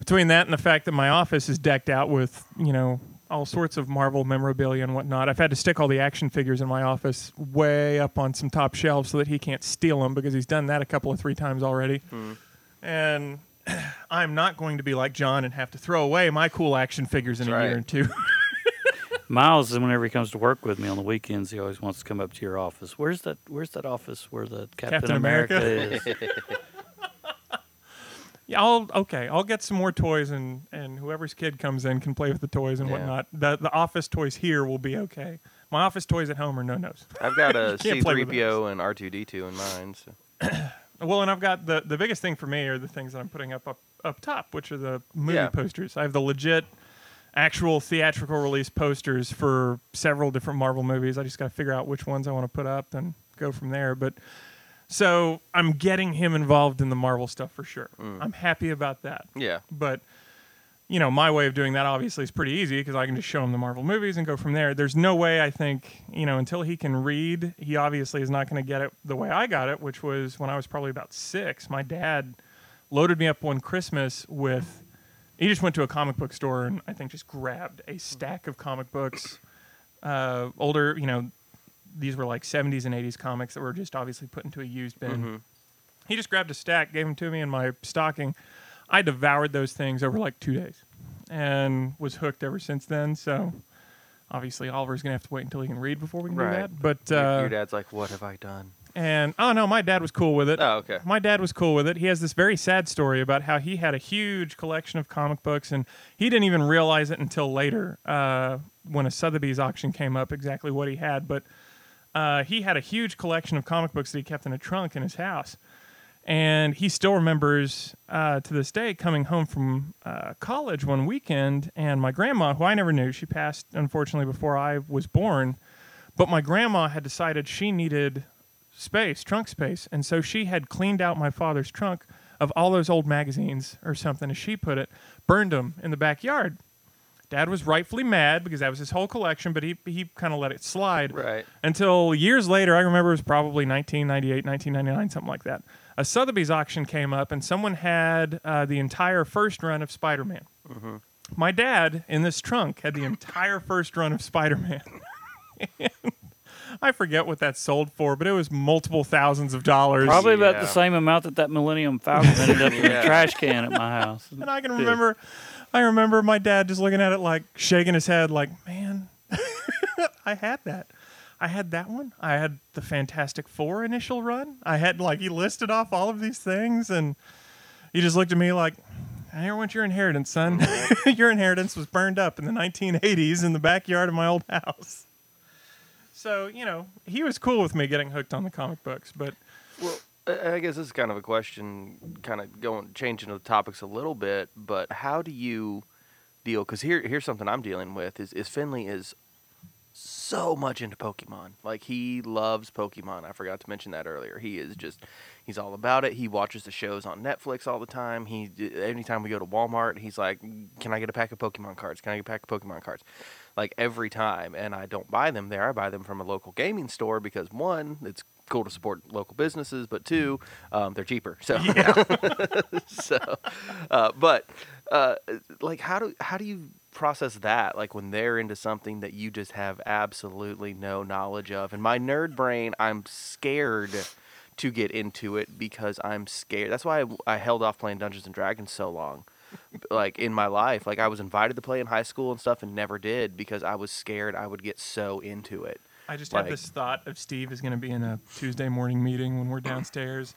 between that and the fact that my office is decked out with, you know, all sorts of Marvel memorabilia and whatnot. I've had to stick all the action figures in my office way up on some top shelves so that he can't steal them, because he's done that a couple of three times already. Mm. And I'm not going to be like John and have to throw away my cool action figures in That's a right. year or two. Miles, whenever he comes to work with me on the weekends, he always wants to come up to your office. Where's that, where's that office where the Captain, Captain America, America is? Yeah, I'll okay. I'll get some more toys, and, and whoever's kid comes in can play with the toys and yeah. whatnot. The the office toys here will be okay. My office toys at home are no nos. I've got a C three P O and R two D two in mine. So. Well, and I've got the, the biggest thing for me are the things that I'm putting up up, up top, which are the movie yeah. posters. I have the legit, actual theatrical release posters for several different Marvel movies. I just got to figure out which ones I want to put up and go from there. But. So I'm getting him involved in the Marvel stuff for sure. Mm. I'm happy about that. Yeah. But, you know, my way of doing that obviously is pretty easy because I can just show him the Marvel movies and go from there. There's no way, I think, you know, until he can read, he obviously is not going to get it the way I got it, which was when I was probably about six. My dad loaded me up one Christmas with, he just went to a comic book store and I think just grabbed a stack of comic books, uh, older, you know, these were like seventies and eighties comics that were just obviously put into a used bin. Mm-hmm. He just grabbed a stack, gave them to me in my stocking. I devoured those things over like two days and was hooked ever since then. So obviously Oliver's going to have to wait until he can read before we can right. do that. But uh, your dad's like, what have I done? And oh no, my dad was cool with it. Oh, okay. My dad was cool with it. He has this very sad story about how he had a huge collection of comic books and he didn't even realize it until later uh, when a Sotheby's auction came up exactly what he had. But Uh, he had a huge collection of comic books that he kept in a trunk in his house. And he still remembers, uh, to this day, coming home from uh, college one weekend, and my grandma, who I never knew, she passed, unfortunately, before I was born, but my grandma had decided she needed space, trunk space, and so she had cleaned out my father's trunk of all those old magazines or something, as she put it, burned them in the backyard. Dad was rightfully mad because that was his whole collection, but he he kind of let it slide. Right. Until years later, I remember it was probably nineteen ninety-eight, nineteen ninety-nine, something like that. A Sotheby's auction came up, and someone had uh, the entire first run of Spider-Man. Mm-hmm. My dad, in this trunk, had the entire first run of Spider-Man. I forget what that sold for, but it was multiple thousands of dollars. Probably about yeah. the same amount that that Millennium Falcon ended up yeah. in a trash can at my house. And I can Dude. remember... I remember my dad just looking at it, like, shaking his head, like, man, I had that. I had that one. I had the Fantastic Four initial run. I had, like, he listed off all of these things, and he just looked at me like, I never want your inheritance, son. Your inheritance was burned up in the nineteen eighties in the backyard of my old house. So, you know, he was cool with me getting hooked on the comic books, but... Well, I guess this is kind of a question, kind of going changing the topics a little bit, but how do you deal... Because here, here's something I'm dealing with, is, is Finley is so much into Pokemon. Like, he loves Pokemon. I forgot to mention that earlier. He is just... He's all about it. He watches the shows on Netflix all the time. He anytime we go to Walmart, he's like, can I get a pack of Pokemon cards? Can I get a pack of Pokemon cards? Like, every time. And I don't buy them there. I buy them from a local gaming store because, one, it's cool to support local businesses, but two, um, they're cheaper. So, yeah. so uh, but, uh, like, how do how do you process that? Like, when they're into something that you just have absolutely no knowledge of. In my nerd brain, I'm scared to get into it because I'm scared. That's why I, I held off playing Dungeons and Dragons so long, like, in my life. Like, I was invited to play in high school and stuff and never did because I was scared I would get so into it. I just like, had this thought of Steve is going to be in a Tuesday morning meeting when we're downstairs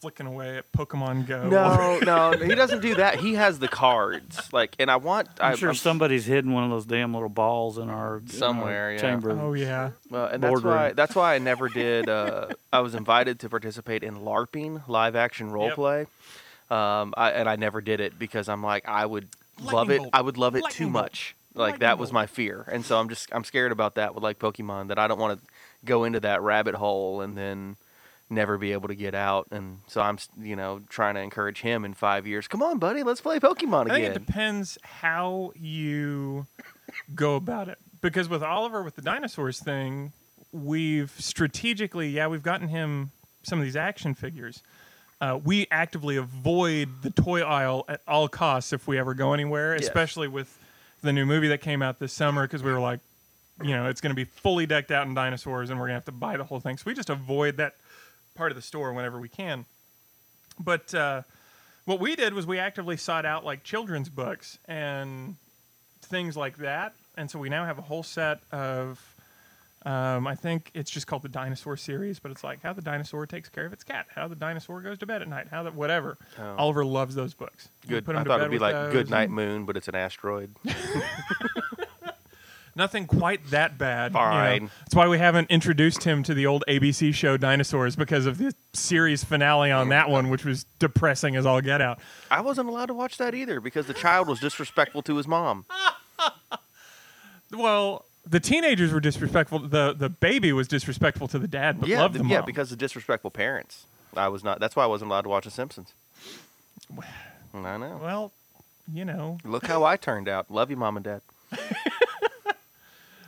flicking away at Pokemon Go. No, no, he doesn't do that. He has the cards. Like, and I want... I'm I, sure I'm, somebody's hidden one of those damn little balls in our somewhere in our yeah. chamber. Oh, yeah. Well, and that's why, that's why I never did... Uh, I was invited to participate in LARPing, live-action roleplay, yep. um, I, and I never did it because I'm like, I would Lightning love it. Bolt. I would love it Lightning too bolt. Much. Like, Lightning that bolt. Was my fear. And so I'm just I'm scared about that with, like, Pokemon, that I don't want to go into that rabbit hole and then... never be able to get out, and so I'm, you know, trying to encourage him in five years. Come on, buddy, let's play Pokemon again. I think it depends how you go about it, because with Oliver, with the dinosaurs thing, we've strategically, yeah, we've gotten him some of these action figures. Uh, we actively avoid the toy aisle at all costs if we ever go anywhere, yes. especially with the new movie that came out this summer, because we were like, you know, it's going to be fully decked out in dinosaurs, and we're going to have to buy the whole thing. So we just avoid that part of the store whenever we can. But uh, what we did was we actively sought out, like, children's books and things like that. And so we now have a whole set of, um, I think it's just called the Dinosaur series, but it's like how the dinosaur takes care of its cat, how the dinosaur goes to bed at night, how that whatever. Oh. Oliver loves those books. Good. Put him I to thought bed it'd be like those. Good Night Moon, but it's an asteroid. Nothing quite that bad. Fine. You know? That's why we haven't introduced him to the old A B C show Dinosaurs, because of the series finale on that one, which was depressing as all get out. I wasn't allowed to watch that either because the child was disrespectful to his mom. Well, the teenagers were disrespectful. The the baby was disrespectful to the dad, but yeah, loved the, the mom. Yeah, because of disrespectful parents. I was not. That's why I wasn't allowed to watch The Simpsons. I know. Well, you know. Look how I turned out. Love you, Mom and Dad.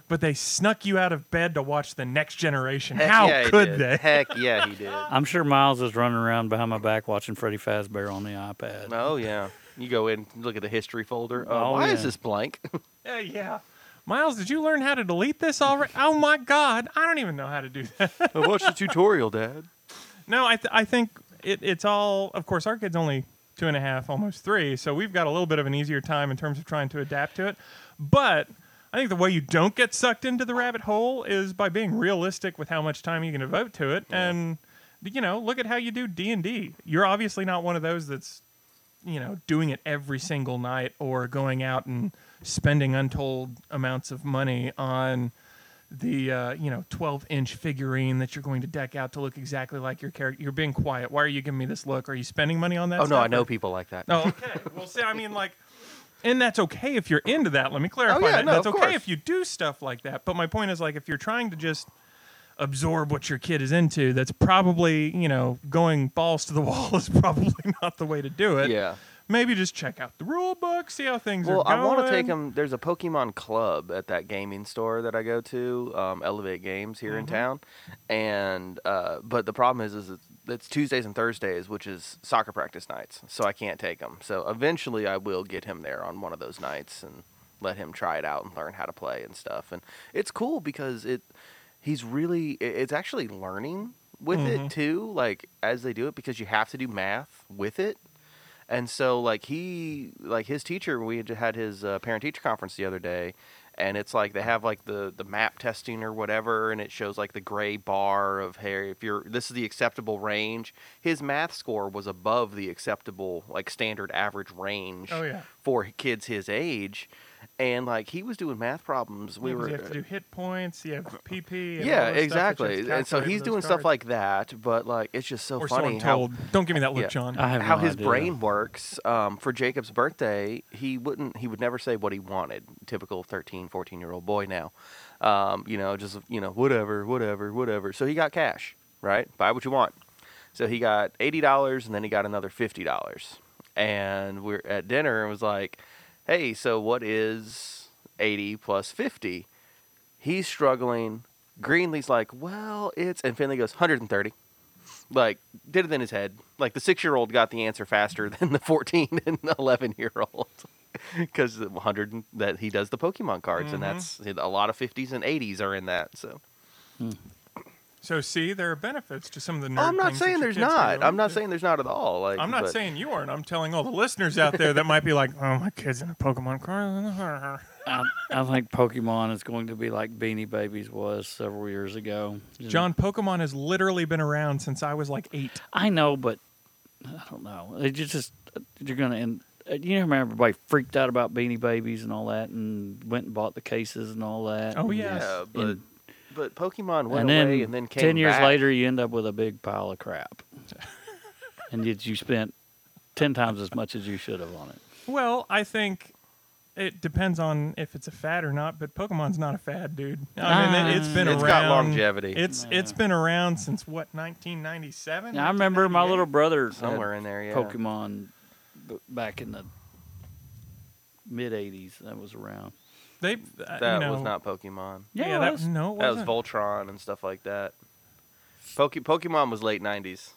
But they snuck you out of bed to watch The Next Generation. Heck How yeah, could they? Heck yeah, he did. I'm sure Miles is running around behind my back watching Freddy Fazbear on the iPad. Oh, yeah. You go in and look at the history folder. Oh, oh why yeah. is this blank? Yeah, yeah. Miles, did you learn how to delete this already? Oh, my God. I don't even know how to do that. I watched the tutorial, Dad. No, I th- I think it, it's all, of course, our kid's only two and a half, almost three, so we've got a little bit of an easier time in terms of trying to adapt to it. But... I think the way you don't get sucked into the rabbit hole is by being realistic with how much time you can devote to it. Yeah. And, you know, look at how you do D and D. You're obviously not one of those that's, you know, doing it every single night or going out and spending untold amounts of money on the, uh, you know, twelve-inch figurine that you're going to deck out to look exactly like your character. You're being quiet. Why are you giving me this look? Are you spending money on that Oh, stuff? No, I know people like that. Oh, okay. Well, see, I mean, like... And that's okay if you're into that. Let me clarify oh, yeah, that. No, that's okay if you do stuff like that. But my point is, like, if you're trying to just absorb what your kid is into, that's probably, you know, going balls to the wall is probably not the way to do it. Yeah. Maybe just check out the rule book, see how things well, are going. Well, I want to take them. There's a Pokemon club at that gaming store that I go to, um, Elevate Games here mm-hmm. in town. And uh, but the problem is, is it's Tuesdays and Thursdays, which is soccer practice nights, so I can't take him. So eventually, I will get him there on one of those nights and let him try it out and learn how to play and stuff. And it's cool because it he's really it's actually learning with mm-hmm. it too, like as they do it, because you have to do math with it. And so, like, he, like, his teacher, we had had his uh, parent-teacher conference the other day, and it's, like, they have, like, the, the map testing or whatever, and it shows, like, the gray bar of, hey, if you're, this is the acceptable range. His math score was above the acceptable, like, standard average range oh, yeah. for kids his age. And, like, he was doing math problems. We yeah, were, you have to do hit points, you have P P. And yeah, all exactly. And so he's doing cards. Stuff like that, but, like, it's just so or funny. So how, told. Don't give me that look, yeah, John. I have how no his idea. brain works. Um, for Jacob's birthday, he wouldn't, he would never say what he wanted. Typical thirteen, fourteen-year-old boy now. Um, you know, just, you know, whatever, whatever, whatever. So he got cash, right? Buy what you want. So he got eighty dollars, and then he got another fifty dollars. And we're at dinner, and was like... Hey, so what is eighty plus fifty? He's struggling. Greenlee's like, well, it's... And Finley goes, one hundred thirty. Like, did it in his head. Like, the six-year-old got the answer faster than the fourteen and eleven-year-old. Because one hundred that he does the Pokemon cards, mm-hmm. and that's... A lot of fifties and eighties are in that, so... Mm. So, see, there are benefits to some of the nerd I'm not saying there's not. I'm not saying there's not at all. Like, I'm not but... saying you aren't. I'm telling all the listeners out there that might be like, oh, my kid's in a Pokemon card. I, I think Pokemon is going to be like Beanie Babies was several years ago. John, Pokemon has literally been around since I was like eight. I know, but I don't know. It just, you're going to end. You know, remember everybody freaked out about Beanie Babies and all that and went and bought the cases and all that. Oh, yes. Yeah, but... And, But Pokemon went and then, away and then came back. Ten years back. later, you end up with a big pile of crap. And yet you spent ten times as much as you should have on it. Well, I think it depends on if it's a fad or not, but Pokemon's not a fad, dude. I mean, uh, it's been it's around. It's got longevity. It's yeah. It's been around since, what, nineteen ninety-seven? Yeah, I remember my little brother somewhere in there, yeah. Pokemon back in the mid-eighties. That was around. They, uh, that no. was not Pokemon. Yeah, yeah that was no. That was Voltron and stuff like that. Poke, Pokemon was late nineties.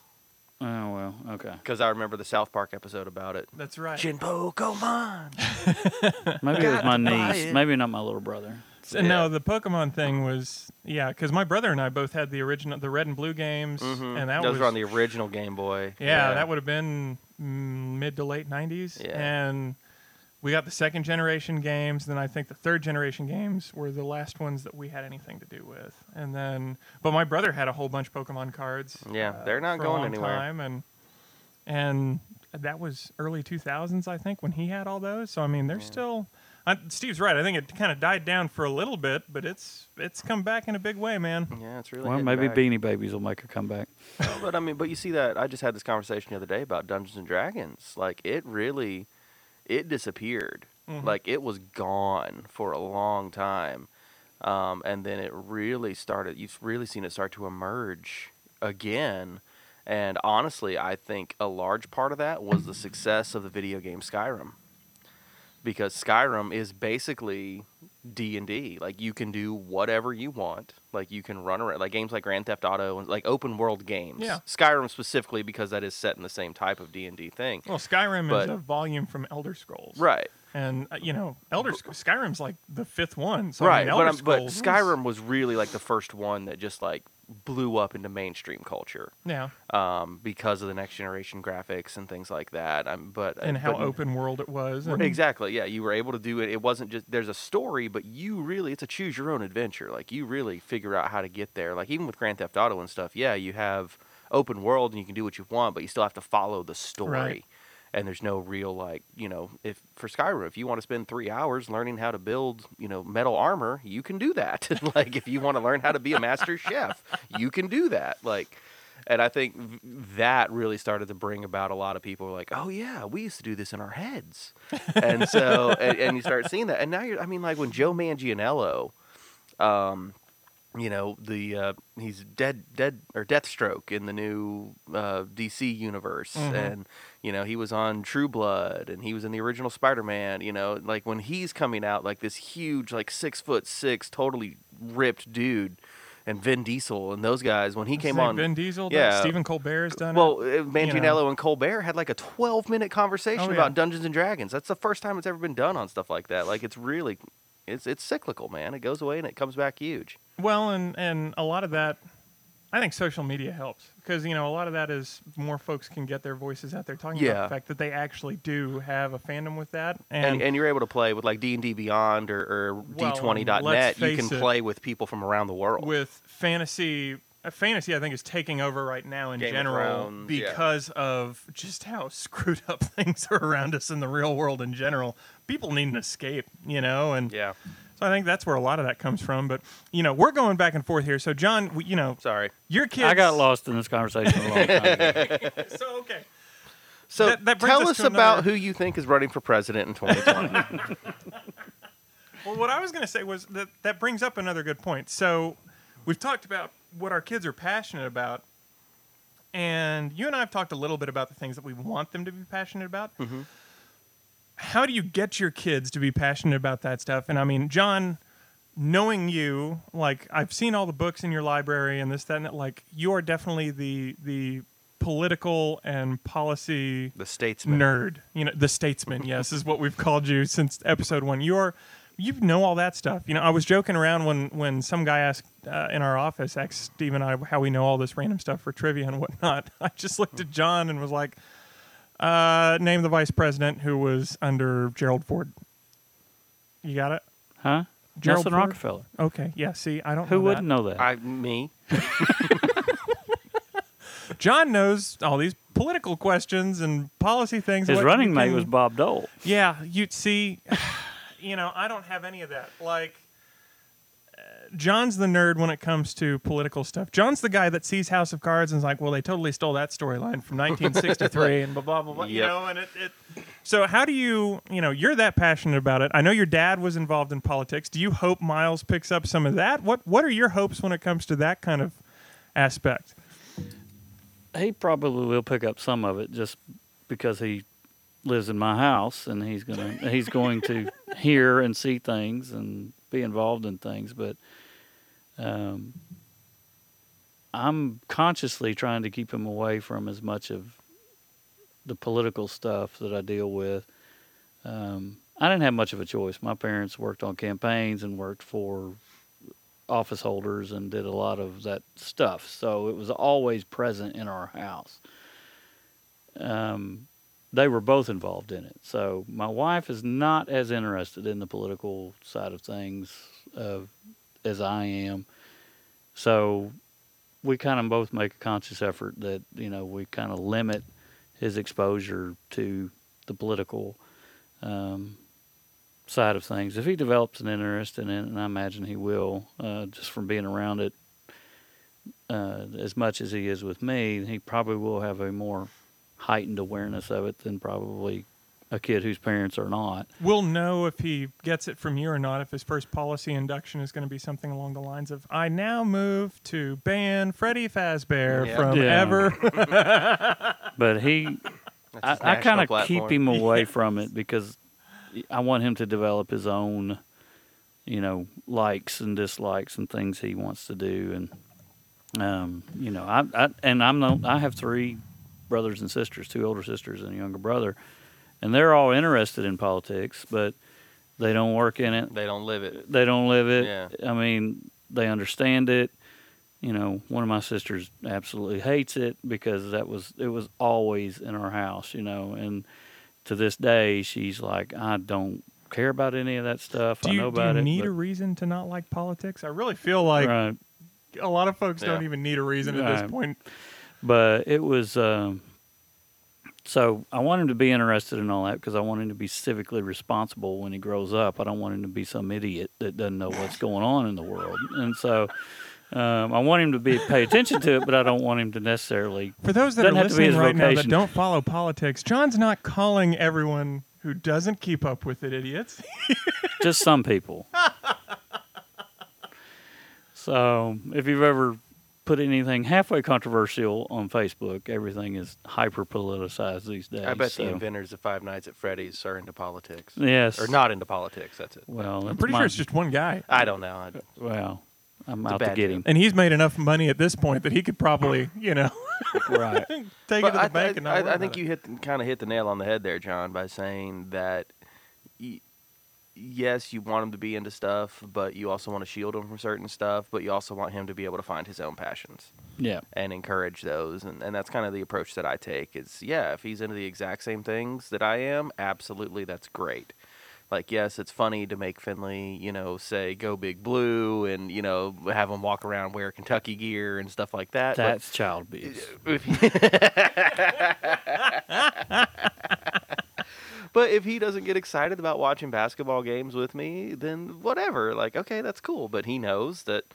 Oh well, okay. Because I remember the South Park episode about it. That's right. Shin Pokemon. Maybe it was my niece. It. Maybe not my little brother. So, yeah. No, the Pokemon thing was yeah. Because my brother and I both had the original, the Red and Blue games, mm-hmm. and that those was, were on the original Game Boy. Yeah, yeah. That would have been mid to late nineties, yeah. and. We got the second generation games, then I think the third generation games were the last ones that we had anything to do with. And then, but my brother had a whole bunch of Pokemon cards. Yeah, uh, they're not for going a long anywhere. Time. And and that was early two thousands, I think, when he had all those. So I mean, they're yeah. still. I, Steve's right. I think it kind of died down for a little bit, but it's it's come back in a big way, man. Yeah, it's really. Well, maybe back. Beanie Babies will make a comeback. Well, but I mean, but you see that I just had this conversation the other day about Dungeons and Dragons. Like it really. It disappeared. Mm-hmm. Like, it was gone for a long time. Um, and then it really started, you've really seen it start to emerge again. And honestly, I think a large part of that was the success of the video game Skyrim. Because Skyrim is basically D and D. Like, you can do whatever you want. Like, you can run around. Like, games like Grand Theft Auto, and like open-world games. Yeah. Skyrim specifically because that is set in the same type of D and D thing. Well, Skyrim but, is a volume from Elder Scrolls. Right. And, uh, you know, Elder Sc- Skyrim's like the fifth one. So right, I mean, Elder but, Scrolls, but Skyrim was really like the first one that just, like, blew up into mainstream culture. Yeah. Um, because of the next generation graphics and things like that. Um, but And how but, open world it was. And... Exactly, yeah. You were able to do it. It wasn't just, there's a story, but you really, it's a choose your own adventure. Like, you really figure out how to get there. Like, even with Grand Theft Auto and stuff, yeah, you have open world and you can do what you want, but you still have to follow the story. Right. And there's no real, like, you know, if for Skyrim, if you want to spend three hours learning how to build, you know, metal armor, you can do that. Like, if you want to learn how to be a master chef, you can do that. Like, and I think that really started to bring about a lot of people like, oh, yeah, we used to do this in our heads. And so, and, and you start seeing that. And now you're, I mean, like when Joe Manganiello, um, you know, the uh, he's dead, dead or Deathstroke in the new uh, D C universe, mm-hmm. and you know he was on True Blood, and he was in the original Spider-Man. You know, like when he's coming out, like this huge, like six foot six, totally ripped dude, and Vin Diesel and those guys when he came on. Vin Diesel, yeah. Stephen Colbert's done. Well, it, Manganiello you know. and Colbert had like a twelve minute conversation oh, yeah. about Dungeons and Dragons. That's the first time it's ever been done on stuff like that. Like it's really. It's it's cyclical, man. It goes away and it comes back huge. Well, and, and a lot of that, I think social media helps. Because, you know, a lot of that is more folks can get their voices out there talking yeah. about the fact that they actually do have a fandom with that. And and, and you're able to play with, like, D and D Beyond or, or well, D twenty dot net. You can it, play with people from around the world. With fantasy fantasy, I think, is taking over right now in Game general Thrones, because yeah. of just how screwed up things are around us in the real world in general. People need an escape, you know, and yeah. so I think that's where a lot of that comes from. But, you know, we're going back and forth here. So, John, you know, sorry, your kids. I got lost in this conversation a long time ago. So, okay. So that, that tell us, us another... about who you think is running for president in twenty twenty. Well, what I was going to say was that that brings up another good point. So we've talked about what our kids are passionate about, and you and I have talked a little bit about the things that we want them to be passionate about. Mm-hmm. How do you get your kids to be passionate about that stuff? And I mean, John, knowing you, like I've seen all the books in your library and this, that, and that, like you are definitely the the political and policy the statesman nerd. You know, the statesman, yes, is what we've called you since episode one. You're You know all that stuff. You know, I was joking around when, when some guy asked uh, in our office, asked Steve and I how we know all this random stuff for trivia and whatnot. I just looked at John and was like, uh, name the vice president who was under Gerald Ford. You got it? Huh? Gerald Nelson Ford? Rockefeller. Okay. Yeah, see, I don't who know Who wouldn't that. know that? I, me. John knows all these political questions and policy things. His running mate was Bob Dole. Yeah, you'd see... You know, I don't have any of that. Like, uh, John's the nerd when it comes to political stuff. John's the guy that sees House of Cards and is like, well, they totally stole that storyline from nineteen sixty-three and blah, blah, blah, blah. Yep. You know, and it, it... So how do you, you know, you're that passionate about it. I know your dad was involved in politics. Do you hope Miles picks up some of that? What What are your hopes when it comes to that kind of aspect? He probably will pick up some of it just because he... lives in my house, and he's gonna he's going to hear and see things and be involved in things. But um, I'm consciously trying to keep him away from as much of the political stuff that I deal with. Um, I didn't have much of a choice. My parents worked on campaigns and worked for office holders and did a lot of that stuff. So it was always present in our house. Um. They were both involved in it. So my wife is not as interested in the political side of things uh, as I am. So we kind of both make a conscious effort that, you know, we kind of limit his exposure to the political um, side of things. If he develops an interest in it, and I imagine he will, uh, just from being around it uh, as much as he is with me, he probably will have a more... heightened awareness of it than probably a kid whose parents are not. We'll know if he gets it from you or not if his first policy induction is going to be something along the lines of, I now move to ban Freddy Fazbear yeah. from yeah. ever. But he, I, I kind of keep him away yes. from it because I want him to develop his own, you know, likes and dislikes and things he wants to do. And, um, you know, I, I and I'm no, I have three brothers and sisters, two older sisters and a younger brother, and they're all interested in politics, but they don't work in it. They don't live it. They don't live it. Yeah. I mean, they understand it. You know, one of my sisters absolutely hates it because that was it was always in our house, you know, and to this day she's like, I don't care about any of that stuff. Do you, I know about it. Do you need it, but... a reason to not like politics? I really feel like right. a lot of folks yeah. don't even need a reason right. at this point. But it was, um, so I want him to be interested in all that because I want him to be civically responsible when he grows up. I don't want him to be some idiot that doesn't know what's going on in the world. And so um, I want him to be pay attention to it, but I don't want him to necessarily. For those that are listening right now that don't follow politics, John's not calling everyone who doesn't keep up with it idiots. Just some people. So if you've ever... put anything halfway controversial on Facebook, everything is hyper-politicized these days. I bet so. The inventors of Five Nights at Freddy's are into politics. Yes. Or not into politics, that's it. Well, I'm pretty my, sure it's just one guy. I don't know. I don't, well, I'm out to get him. Deal. And he's made enough money at this point that he could probably, you know, right. take but it to the I, bank I, and not I, I think you hit kind of hit the nail on the head there, John, by saying that... Y- Yes, you want him to be into stuff, but you also want to shield him from certain stuff, but you also want him to be able to find his own passions. Yeah. And encourage those. And, and that's kind of the approach that I take is, yeah, if he's into the exact same things that I am, absolutely, that's great. Like, yes, it's funny to make Finley, you know, say "Go Big Blue" and, you know, have him walk around wear Kentucky gear and stuff like that. That's but, child abuse. But if he doesn't get excited about watching basketball games with me, then whatever. Like, okay, that's cool. But he knows that,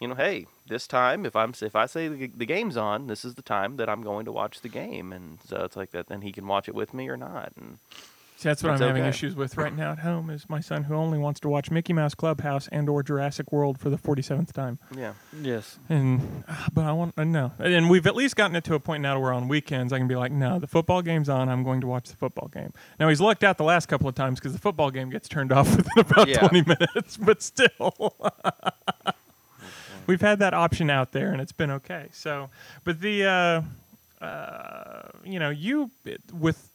you know, hey, this time if I'm if I say the, the game's on, this is the time that I'm going to watch the game, and so it's like that. Then he can watch it with me or not. And see, that's what that's I'm okay. having issues with right now at home is my son who only wants to watch Mickey Mouse Clubhouse and or Jurassic World for the forty-seventh time. Yeah. Yes. And but I want no. And we've at least gotten it to a point now to where on weekends I can be like, no, the football game's on. I'm going to watch the football game. Now he's lucked out the last couple of times because the football game gets turned off within about yeah. twenty minutes. But still, we've had that option out there and it's been okay. So, but the uh, uh, you know you with.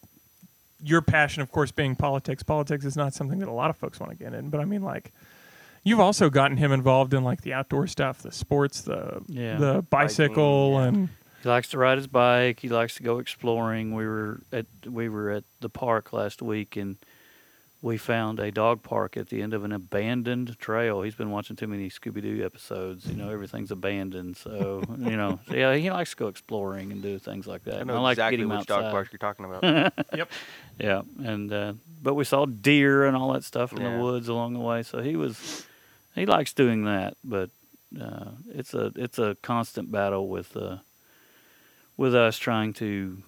Your passion, of course, being politics. Politics is not something that a lot of folks want to get in, but I mean, like, you've also gotten him involved in like the outdoor stuff, the sports, the yeah. the bicycle, biking, yeah. and he likes to ride his bike. He likes to go exploring. We were at we were at the park last week, and we found a dog park at the end of an abandoned trail. He's been watching too many Scooby-Doo episodes. You know, everything's abandoned, so you know, so yeah, he likes to go exploring and do things like that. I know and I exactly like to which outside. Dog park you're talking about. Yep. Yeah, and uh, but we saw deer and all that stuff in yeah. the woods along the way. So he was, he likes doing that. But uh, it's a it's a constant battle with uh, with us trying to,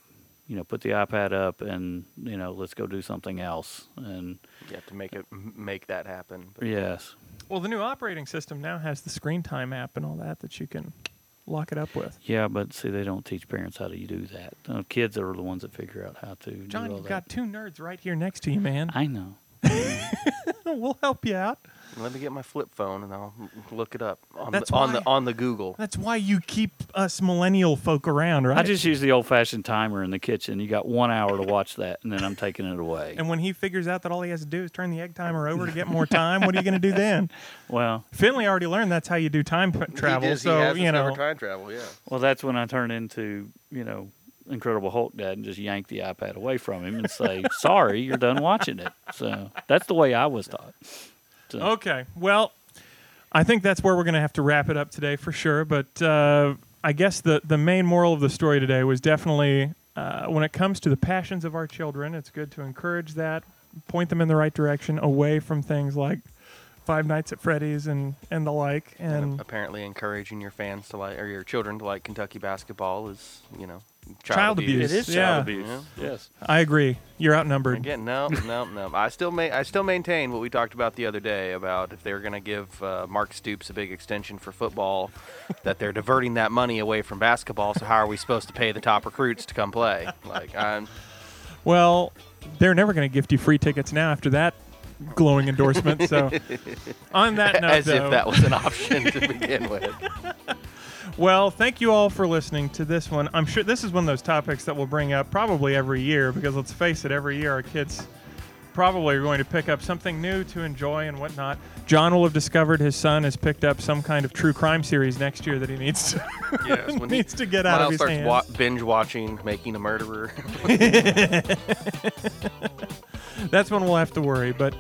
you know, put the iPad up and you know let's go do something else. And you have to make it make that happen. But yes. Well, the new operating system now has the screen time app and all that that you can lock it up with. Yeah, but see, they don't teach parents how to do that. Uh, kids are the ones that figure out how to John, do all you've that. Got two nerds right here next to you, man. I know. We'll help you out. Let me get my flip phone and I'll look it up on, the, why, on the on the Google. That's why you keep us millennial folk around, right? I just use the old-fashioned timer in the kitchen. You got one hour to watch that, and then I'm taking it away. And when he figures out that all he has to do is turn the egg timer over to get more time, what are you going to do then? Well, Finley already learned that's how you do time travel. He does, so he has you know, time travel, yeah. Well, that's when I turn into you know. Incredible Hulk dad and just yank the iPad away from him and say, sorry, you're done watching it. So that's the way I was taught. So. Okay. Well, I think that's where we're going to have to wrap it up today for sure. But uh, I guess the, the main moral of the story today was definitely uh, when it comes to the passions of our children, it's good to encourage that, point them in the right direction, away from things like Five Nights at Freddy's and, and the like. And, and apparently encouraging your fans to like, or your children to like Kentucky basketball is, you know, Child, child abuse. abuse. It is child yeah. abuse. Yeah. Yes, I agree. You're outnumbered. Again, no, no, no. I still, ma- I still maintain what we talked about the other day about if they're going to give uh, Mark Stoops a big extension for football, that they're diverting that money away from basketball. So how are we supposed to pay the top recruits to come play? Like, I'm. Well, they're never going to gift you free tickets now after that glowing endorsement. So, on that note, as though, if that was an option to begin with. Well, thank you all for listening to this one. I'm sure this is one of those topics that we'll bring up probably every year because let's face it, every year our kids probably are going to pick up something new to enjoy and whatnot. John will have discovered his son has picked up some kind of true crime series next year that he needs to, yes, when needs he, to get out Miles of his hands. Miles starts wa- binge watching Making a Murderer. That's when we'll have to worry, but...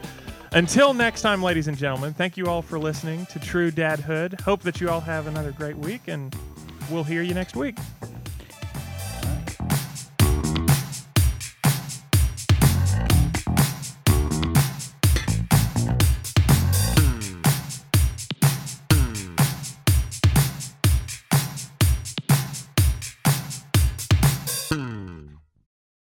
Until next time, ladies and gentlemen, thank you all for listening to True Dadhood. Hope that you all have another great week, and we'll hear you next week.